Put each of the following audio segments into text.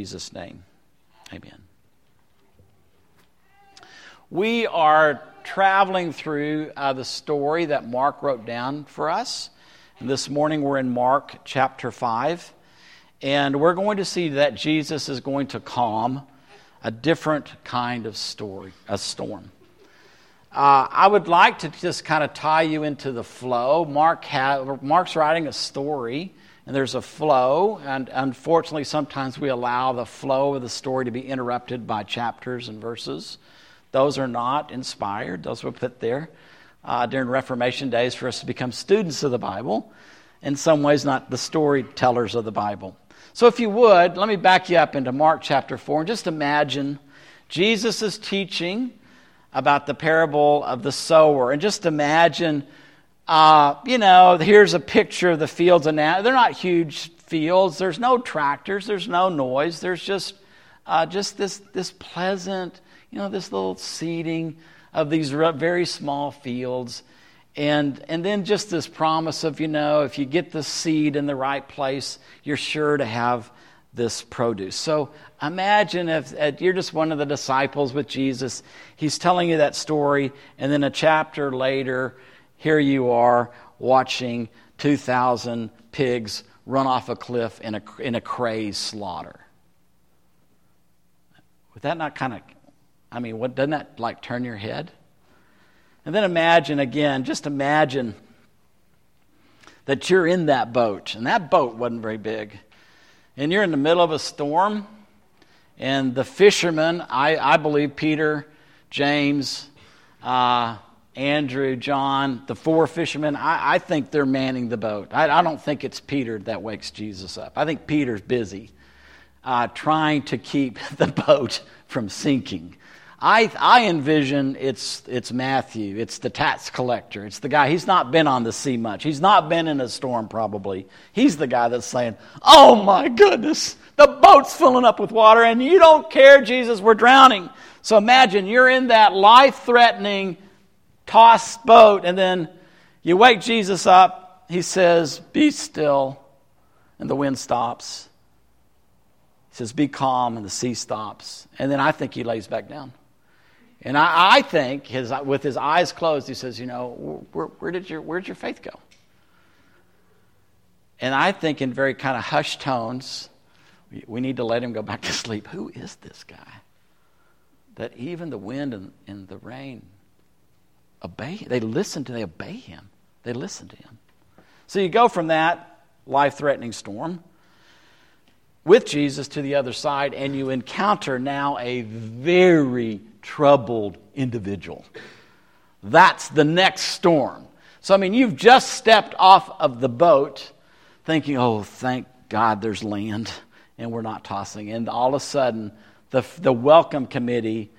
Jesus' name. Amen. We are traveling through the story that Mark wrote down for us. And this morning we're in Mark chapter 5. And we're going to see that Jesus is going to calm a different kind of storm. I would like to just kind of tie you into the flow. Mark's writing a story, and there's a flow. And unfortunately, sometimes we allow the flow of the story to be interrupted by chapters and verses. Those are not inspired. Those were put there during Reformation days for us to become students of the Bible. In some ways, not the storytellers of the Bible. So if you would, let me back you up into Mark chapter 4. And just imagine Jesus is teaching about the parable of the sower. And just imagine, here's a picture of the fields. And now they're not huge fields. There's no tractors. There's no noise. There's just this pleasant, this little seeding of these very small fields. And then just this promise of, if you get the seed in the right place, you're sure to have this produce. So imagine if you're just one of the disciples with Jesus. He's telling you that story, and then a chapter later, here you are watching 2,000 pigs run off a cliff in a crazed slaughter. Would that not kind of, doesn't that like turn your head? And then imagine that you're in that boat. And that boat wasn't very big. And you're in the middle of a storm. And the fishermen, I believe Peter, James, Andrew, John, the four fishermen, I think they're manning the boat. I don't think it's Peter that wakes Jesus up. I think Peter's busy trying to keep the boat from sinking. I envision it's Matthew, it's the tax collector, it's the guy, he's not been on the sea much, he's not been in a storm probably. He's the guy that's saying, oh my goodness, the boat's filling up with water and you don't care, Jesus, we're drowning. So imagine you're in that life-threatening, tossed boat, and then you wake Jesus up, he says, be still, and the wind stops. He says, be calm, and the sea stops. And then I think he lays back down. And I think, with his eyes closed, he says, where'd your faith go? And I think in very kind of hushed tones, we need to let him go back to sleep. Who is this guy? That even the wind and the rain obey him. They obey him. They listen to him. So you go from that life-threatening storm with Jesus to the other side, and you encounter now a very troubled individual. That's the next storm. So, you've just stepped off of the boat thinking, oh, thank God there's land and we're not tossing. And all of a sudden, the welcome committee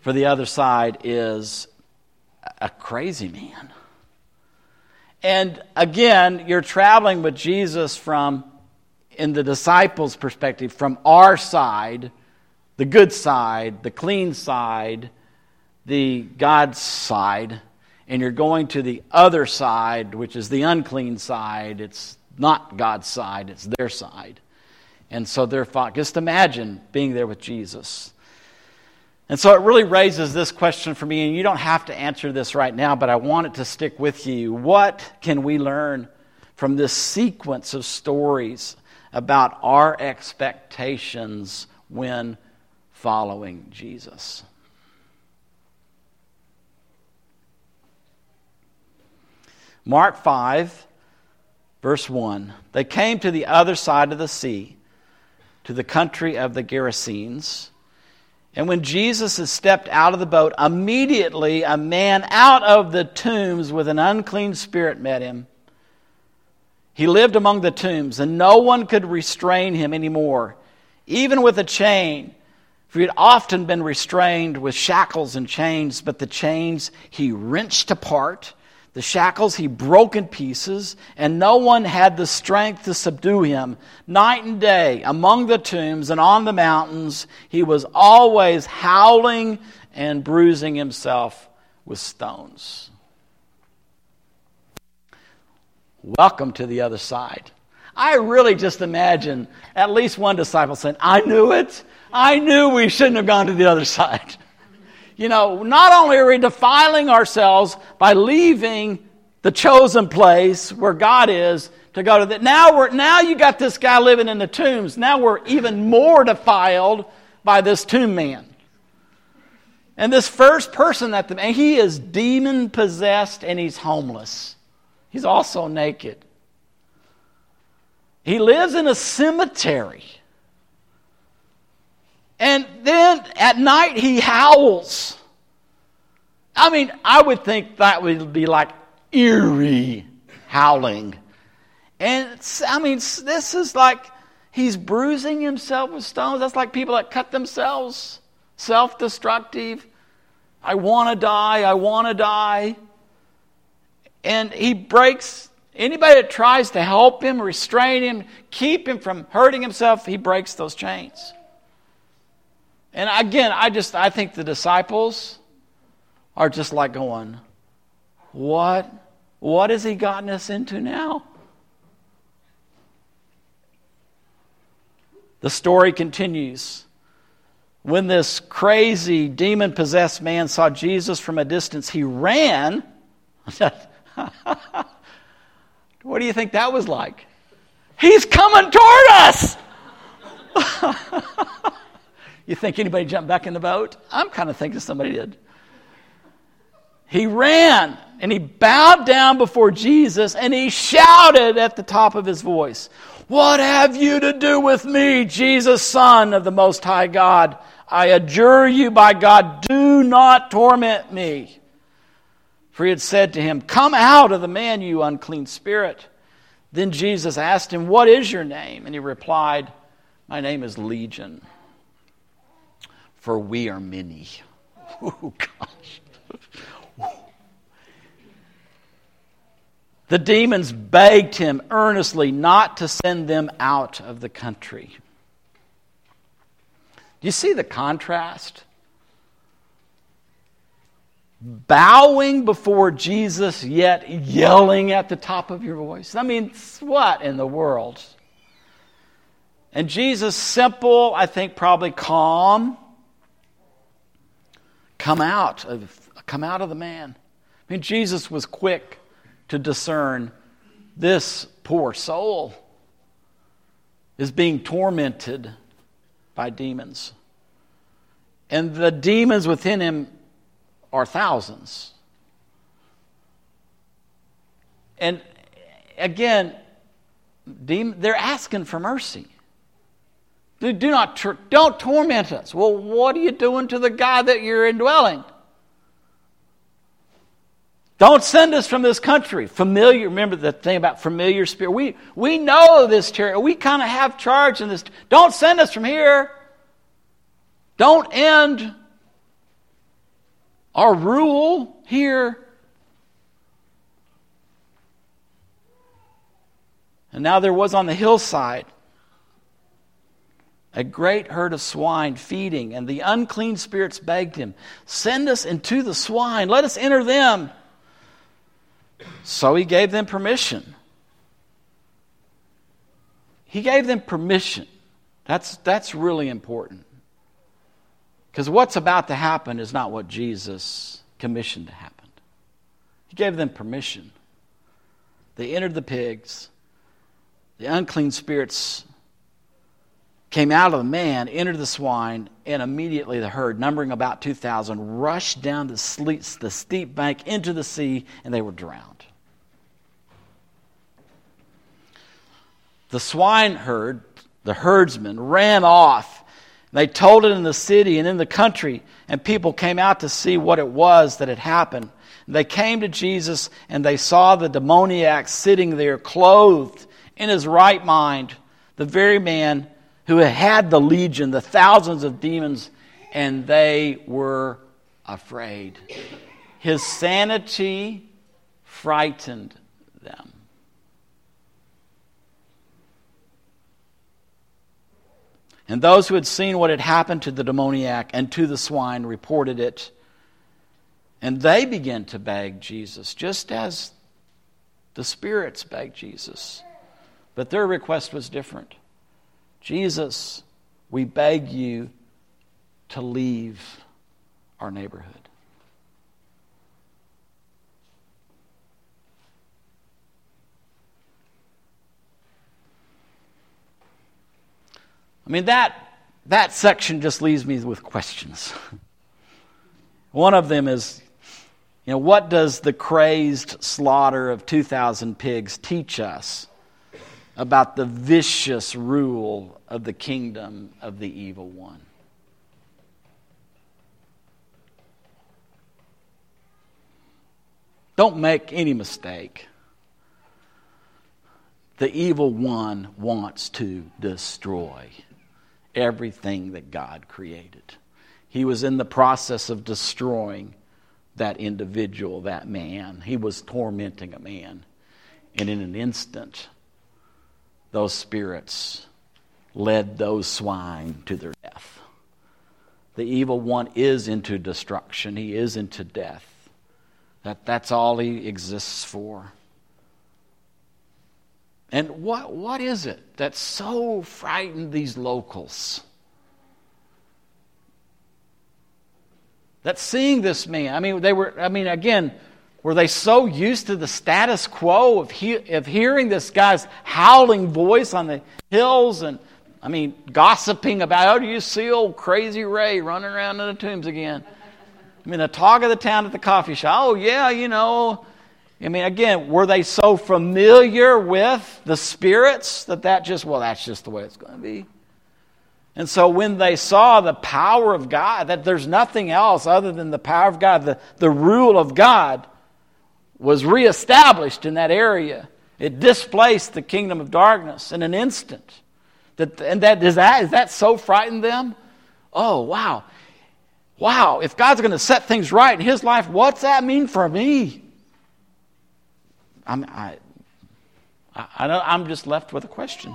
for the other side is a crazy man. And again, you're traveling with Jesus in the disciples' perspective, from our side, the good side, the clean side, the God's side, and you're going to the other side, which is the unclean side. It's not God's side, it's their side. And so just imagine being there with Jesus. And so it really raises this question for me, and you don't have to answer this right now, but I want it to stick with you. What can we learn from this sequence of stories about our expectations when following Jesus? Mark 5, verse 1. They came to the other side of the sea, to the country of the Gerasenes. And when Jesus had stepped out of the boat, immediately a man out of the tombs with an unclean spirit met him. He lived among the tombs, and no one could restrain him anymore, even with a chain. For he had often been restrained with shackles and chains, but the chains he wrenched apart, the shackles he broke in pieces, and no one had the strength to subdue him. Night and day, among the tombs and on the mountains, he was always howling and bruising himself with stones. Welcome to the other side. I really just imagine at least one disciple saying, I knew it. I knew we shouldn't have gone to the other side. You know, not only are we defiling ourselves by leaving the chosen place where God is to go to that. Now you got this guy living in the tombs. Now we're even more defiled by this tomb man. And this first person at the man, he is demon possessed and he's homeless. He's also naked. He lives in a cemetery. And then at night he howls. I mean, I would think that would be like eerie howling. And I mean, this is like he's bruising himself with stones. That's like people that cut themselves. Self-destructive. I want to die. And he breaks anybody that tries to help him, restrain him, keep him from hurting himself, he breaks those chains. And again, I think the disciples are just like going, what has he gotten us into now? The story continues. When this crazy, demon-possessed man saw Jesus from a distance, he ran. What do you think that was like? He's coming toward us! You think anybody jumped back in the boat? I'm kind of thinking somebody did. He ran, and he bowed down before Jesus, and he shouted at the top of his voice, "What have you to do with me, Jesus, Son of the Most High God? I adjure you by God, do not torment me." For he had said to him, "Come out of the man, you unclean spirit." Then Jesus asked him, "What is your name?" And he replied, "My name is Legion, for we are many." Oh, gosh. The demons begged him earnestly not to send them out of the country. Do you see the contrast? Bowing before Jesus, yet yelling at the top of your voice. I mean, what in the world? And Jesus, simple, I think probably calm. Come out of the man. I mean, Jesus was quick to discern this poor soul is being tormented by demons. And the demons within him are thousands. And again, they're asking for mercy. Don't torment us. Well, what are you doing to the guy that you're indwelling? Don't send us from this country. Familiar. Remember the thing about familiar spirit. We know this territory. We kind of have charge in this. Don't send us from here. Don't end our rule here. And now there was on the hillside a great herd of swine feeding, and the unclean spirits begged him, "Send us into the swine, let us enter them." So he gave them permission. He gave them permission. That's really important. Because what's about to happen is not what Jesus commissioned to happen. He gave them permission. They entered the pigs. The unclean spirits came out of the man, entered the swine, and immediately the herd, numbering about 2,000, rushed down the steep bank into the sea, and they were drowned. The swineherd, the herdsman, ran off. They told it in the city and in the country, and people came out to see what it was that had happened. They came to Jesus, and they saw the demoniac sitting there, clothed in his right mind, the very man who had the legion, the thousands of demons, and they were afraid. His sanity frightened them. And those who had seen what had happened to the demoniac and to the swine reported it, and they began to beg Jesus, just as the spirits begged Jesus. But their request was different. Jesus, we beg you to leave our neighborhood. I mean, that section just leaves me with questions. One of them is, you know, what does the crazed slaughter of 2,000 pigs teach us about the vicious rule of the kingdom of the evil one? Don't make any mistake. The evil one wants to destroy everything that God created. He was in the process of destroying that individual, that man. He was tormenting a man. And in an instant, those spirits led those swine to their death. The evil one is into destruction. He is into death. That's all he exists for. And what is it that so frightened these locals? That seeing this man, were they so used to the status quo of hearing this guy's howling voice on the hills and, gossiping about, do you see old Crazy Ray running around in the tombs again? The talk of the town at the coffee shop. Oh, yeah, were they so familiar with the spirits that's just the way it's going to be? And so when they saw the power of God, that there's nothing else other than the power of God, the rule of God was reestablished in that area. It displaced the kingdom of darkness in an instant. That so frightened them? Oh, wow. Wow, if God's going to set things right in his life, what's that mean for me? I'm just left with a question.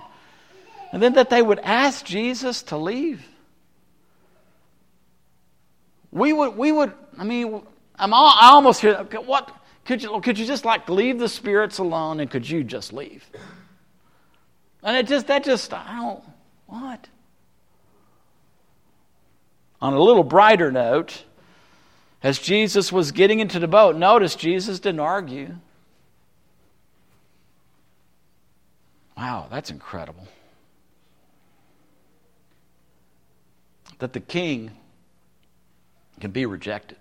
And then that they would ask Jesus to leave. I almost hear, what, could you just like leave the spirits alone and could you just leave? And what? On a little brighter note, as Jesus was getting into the boat, notice Jesus didn't argue. Wow, that's incredible. That the king can be rejected,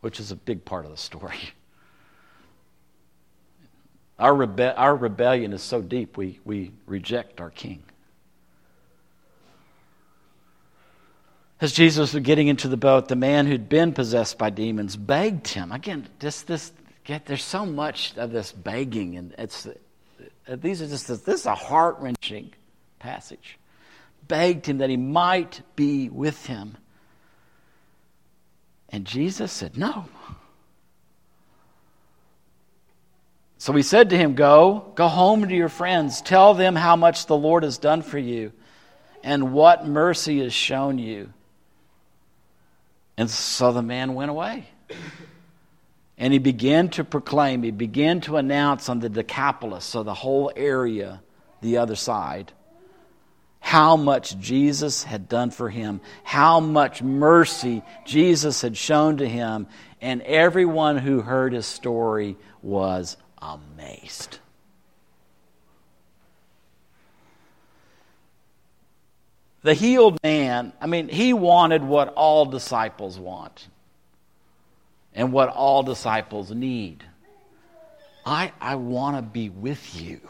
which is a big part of the story. Our rebellion is so deep, we reject our king. As Jesus was getting into the boat, the man who'd been possessed by demons begged him. Again, there's so much of this begging, and this is a heart-wrenching passage. Begged him that he might be with him. And Jesus said, no. So he said to him, go home to your friends. Tell them how much the Lord has done for you and what mercy is shown you. And so the man went away. And he began to proclaim, he began to announce on the Decapolis, so the whole area, the other side, how much Jesus had done for him, how much mercy Jesus had shown to him, and everyone who heard his story was amazed. The healed man, he wanted what all disciples want. And what all disciples need. I want to be with you.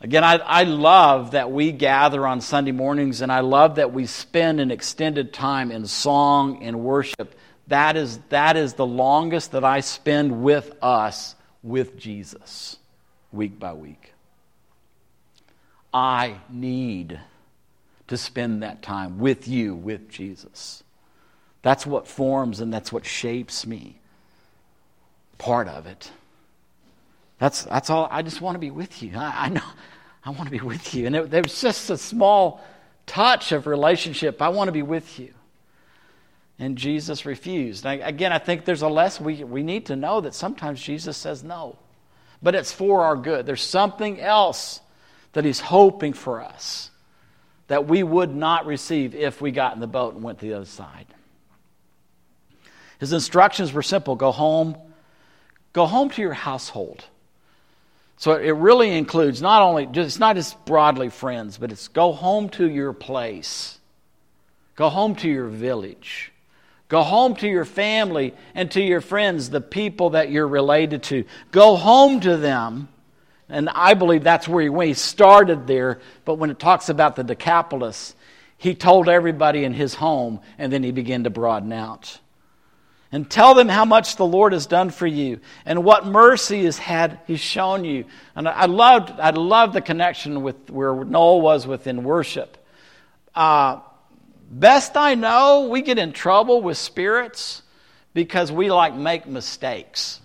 Again, I love that we gather on Sunday mornings, and I love that we spend an extended time in song and worship. That is the longest that I spend with us, with Jesus, week by week. I need to spend that time with you, with Jesus. That's what forms and that's what shapes me. Part of it. That's all. I just want to be with you. I know I want to be with you. And there's just a small touch of relationship. I want to be with you. And Jesus refused. I think there's a lesson. We need to know that sometimes Jesus says no. but it's for our good. There's something else that he's hoping for us that we would not receive if we got in the boat and went to the other side. His instructions were simple. Go home to your household. So it really includes not only, it's not just broadly friends, but it's go home to your place. Go home to your village. Go home to your family and to your friends, the people that you're related to. Go home to them. And I believe that's where he started there. But when it talks about the Decapolis, he told everybody in his home, and then he began to broaden out. And tell them how much the Lord has done for you and what mercy He's shown you. And I loved the connection with where Noel was within worship. Best I know, we get in trouble with spirits because we make mistakes.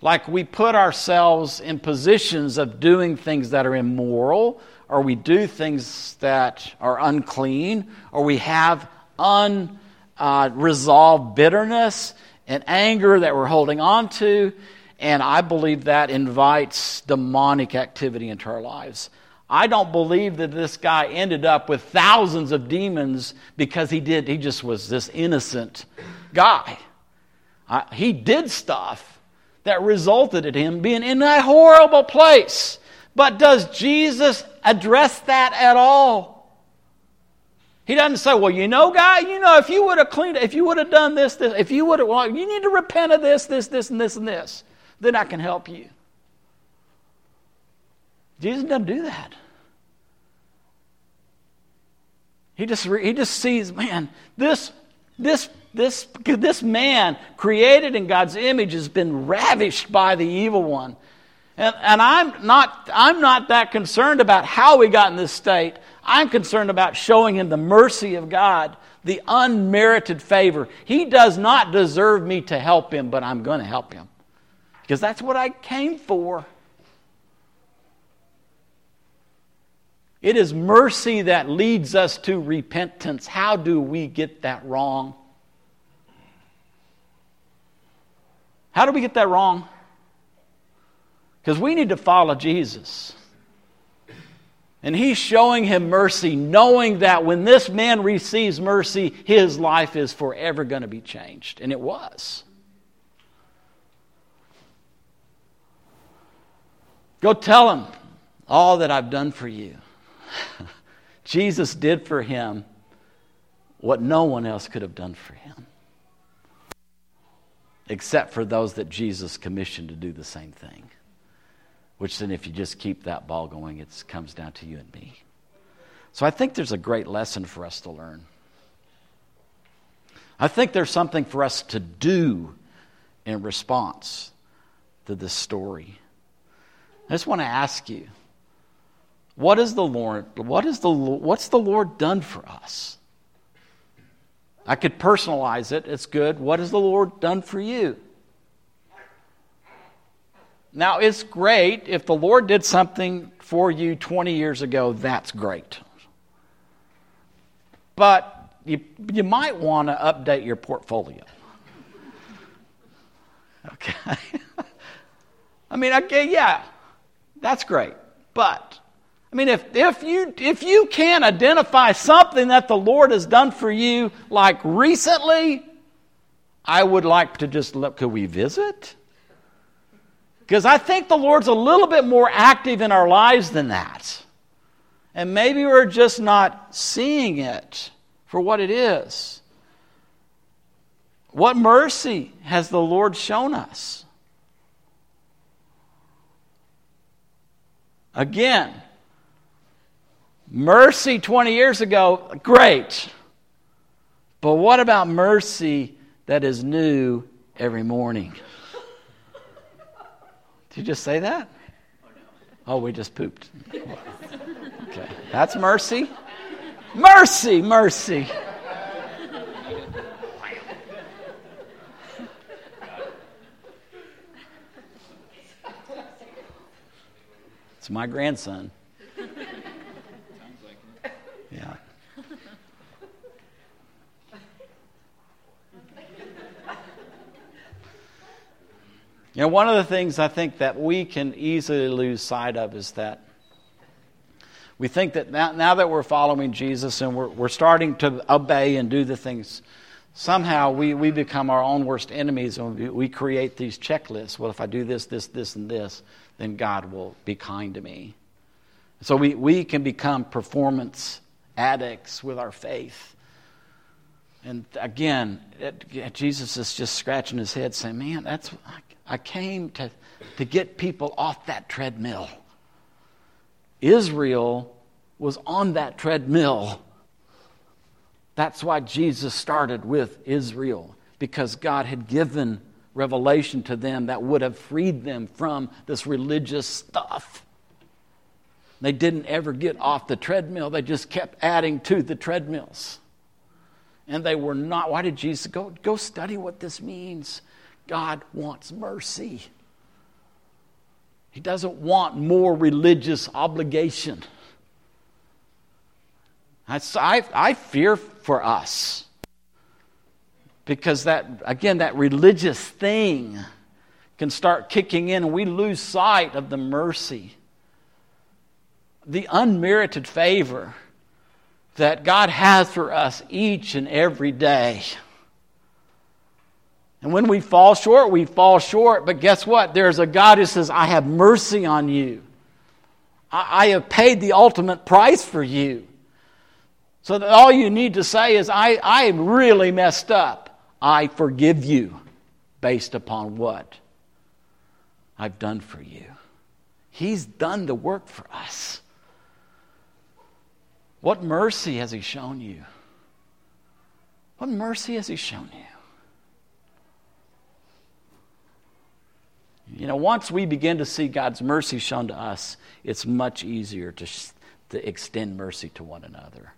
Like we put ourselves in positions of doing things that are immoral, or we do things that are unclean, or we have unresolved bitterness and anger that we're holding on to, and I believe that invites demonic activity into our lives. I don't believe that this guy ended up with thousands of demons because he just was this innocent guy. He did stuff that resulted in him being in that horrible place. But does Jesus address that at all? He doesn't say, well, if you would have cleaned it, if you would have done this, if you would have, well, you need to repent of this, and this, then I can help you. Jesus doesn't do that. He just sees, man, this man created in God's image has been ravished by the evil one. And I'm not that concerned about how we got in this state. I'm concerned about showing him the mercy of God, the unmerited favor. He does not deserve me to help him, but I'm going to help him. Because that's what I came for. It is mercy that leads us to repentance. How do we get that wrong? How do we get that wrong? Because we need to follow Jesus. And he's showing him mercy, knowing that when this man receives mercy, his life is forever going to be changed. And it was. Go tell him all that I've done for you. Jesus did for him what no one else could have done for him, except for those that Jesus commissioned to do the same thing. Which then if you just keep that ball going, it comes down to you and me. So I think there's a great lesson for us to learn. I think there's something for us to do in response to this story. I just want to ask you, what's the Lord done for us? I could personalize it. It's good. What has the Lord done for you? Now, it's great. If the Lord did something for you 20 years ago, that's great. But you might want to update your portfolio. Okay. That's great. But, if you can't identify something that the Lord has done for you, like recently, I would like to just look, could we visit? Because I think the Lord's a little bit more active in our lives than that. And maybe we're just not seeing it for what it is. What mercy has the Lord shown us? Again, mercy 20 years ago, great. But what about mercy that is new every morning? Did you just say that? Oh, we just pooped. Okay, that's mercy. Mercy. It's my grandson. Sounds like it. Yeah. You know, one of the things I think that we can easily lose sight of is that we think that now that we're following Jesus and we're starting to obey and do the things, somehow we become our own worst enemies, and we create these checklists. Well, if I do this, this, this, and this, then God will be kind to me. So we can become performance addicts with our faith. And again, Jesus is just scratching his head saying, man, that's I came to get people off that treadmill. Israel was on that treadmill. That's why Jesus started with Israel, because God had given revelation to them that would have freed them from this religious stuff. They didn't ever get off the treadmill. They just kept adding to the treadmills. And they were not. Why did Jesus go study what this means? God wants mercy. He doesn't want more religious obligation. I fear for us, because that religious thing can start kicking in and we lose sight of the mercy, the unmerited favor that God has for us each and every day. And when we fall short, but guess what? There's a God who says, I have mercy on you. I have paid the ultimate price for you. So that all you need to say is, I really messed up. I forgive you based upon what I've done for you. He's done the work for us. What mercy has he shown you? What mercy has he shown you? You know, once we begin to see God's mercy shown to us, it's much easier to extend mercy to one another.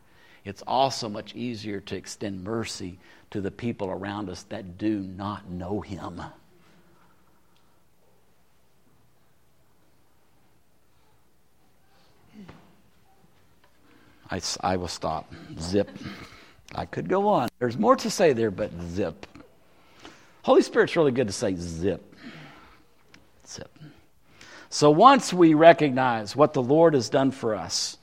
It's also much easier to extend mercy to the people around us that do not know him. I will stop. Zip. I could go on. There's more to say there, but zip. Holy Spirit's really good to say zip. Zip. So once we recognize what the Lord has done for us,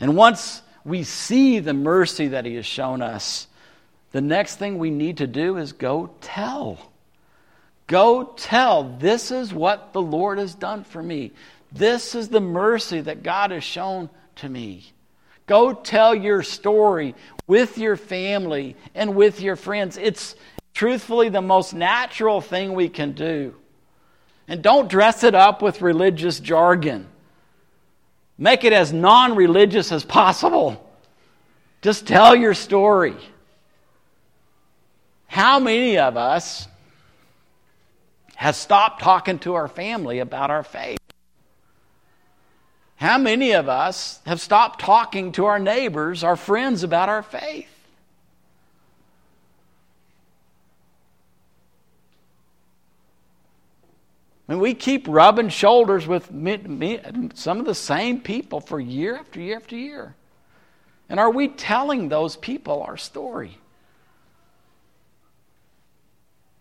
and once we see the mercy that he has shown us, the next thing we need to do is go tell. Go tell. This is what the Lord has done for me. This is the mercy that God has shown to me. Go tell your story with your family and with your friends. It's truthfully the most natural thing we can do. And don't dress it up with religious jargon. Make it as non-religious as possible. Just tell your story. How many of us have stopped talking to our family about our faith? How many of us have stopped talking to our neighbors, our friends about our faith? I mean, we keep rubbing shoulders with some of the same people for year after year after year. And are we telling those people our story?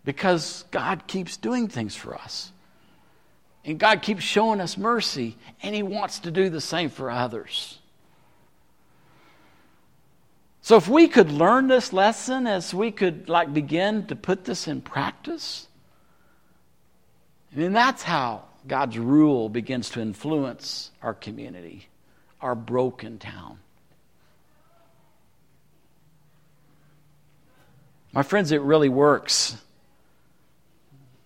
Because God keeps doing things for us. And God keeps showing us mercy, and he wants to do the same for others. So if we could learn this lesson, as we could begin to put this in practice, then that's how God's rule begins to influence our community, our broken town. My friends, it really works.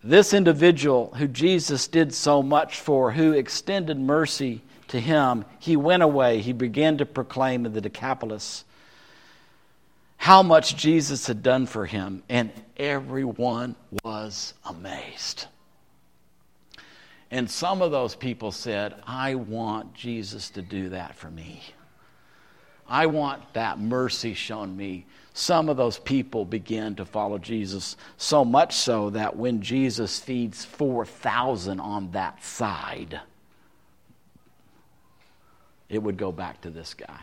This individual who Jesus did so much for, who extended mercy to him, he went away. He began to proclaim in the Decapolis how much Jesus had done for him, and everyone was amazed. And some of those people said, I want Jesus to do that for me. I want that mercy shown me. Some of those people began to follow Jesus, so much so that when Jesus feeds 4,000 on that side, it would go back to this guy.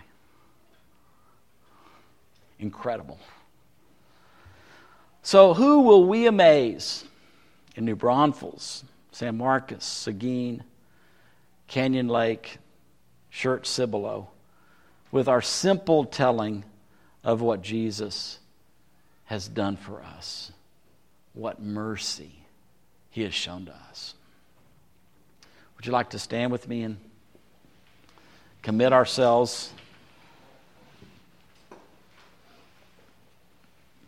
Incredible. So who will we amaze in New Braunfels? San Marcos, Seguin, Canyon Lake, Church Cibolo, with our simple telling of what Jesus has done for us, what mercy he has shown to us. Would you like to stand with me and commit ourselves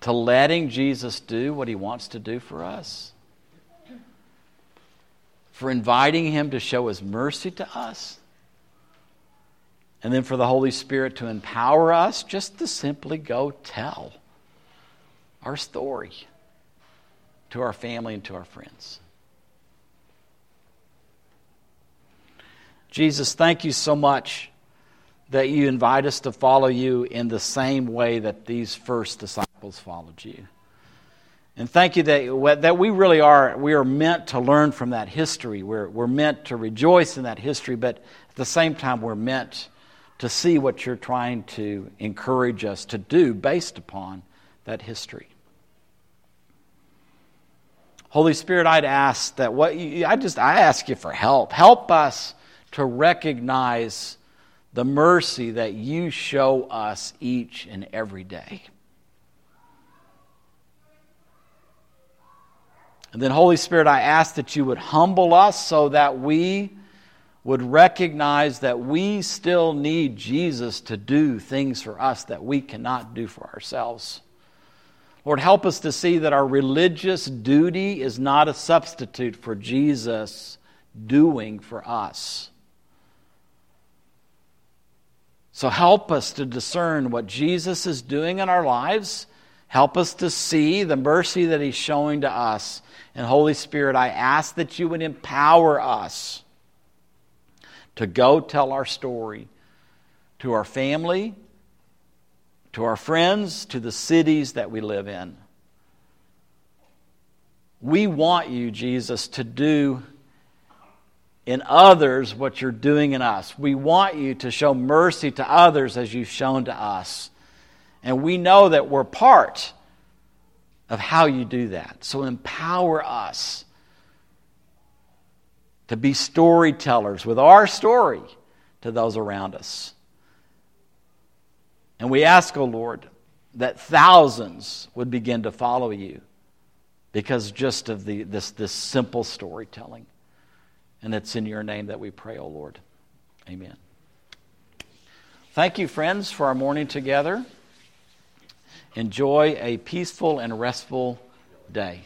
to letting Jesus do what he wants to do for us? For inviting him to show his mercy to us? And then for the Holy Spirit to empower us just to simply go tell our story to our family and to our friends. Jesus, thank you so much that you invite us to follow you in the same way that these first disciples followed you. And thank you that we really are, we are meant to learn from that history. We're meant to rejoice in that history, but at the same time we're meant to see what you're trying to encourage us to do based upon that history. Holy Spirit, I ask you for help. Help us to recognize the mercy that you show us each and every day. And then, Holy Spirit, I ask that you would humble us so that we would recognize that we still need Jesus to do things for us that we cannot do for ourselves. Lord, help us to see that our religious duty is not a substitute for Jesus doing for us. So help us to discern what Jesus is doing in our lives. Help us to see the mercy that he's showing to us. And Holy Spirit, I ask that you would empower us to go tell our story to our family, to our friends, to the cities that we live in. We want you, Jesus, to do in others what you're doing in us. We want you to show mercy to others as you've shown to us. And we know that we're part of how you do that. So empower us to be storytellers with our story to those around us. And we ask, O Lord, that thousands would begin to follow you because just of this simple storytelling. And it's in your name that we pray, O Lord. Amen. Thank you, friends, for our morning together. Enjoy a peaceful and restful day.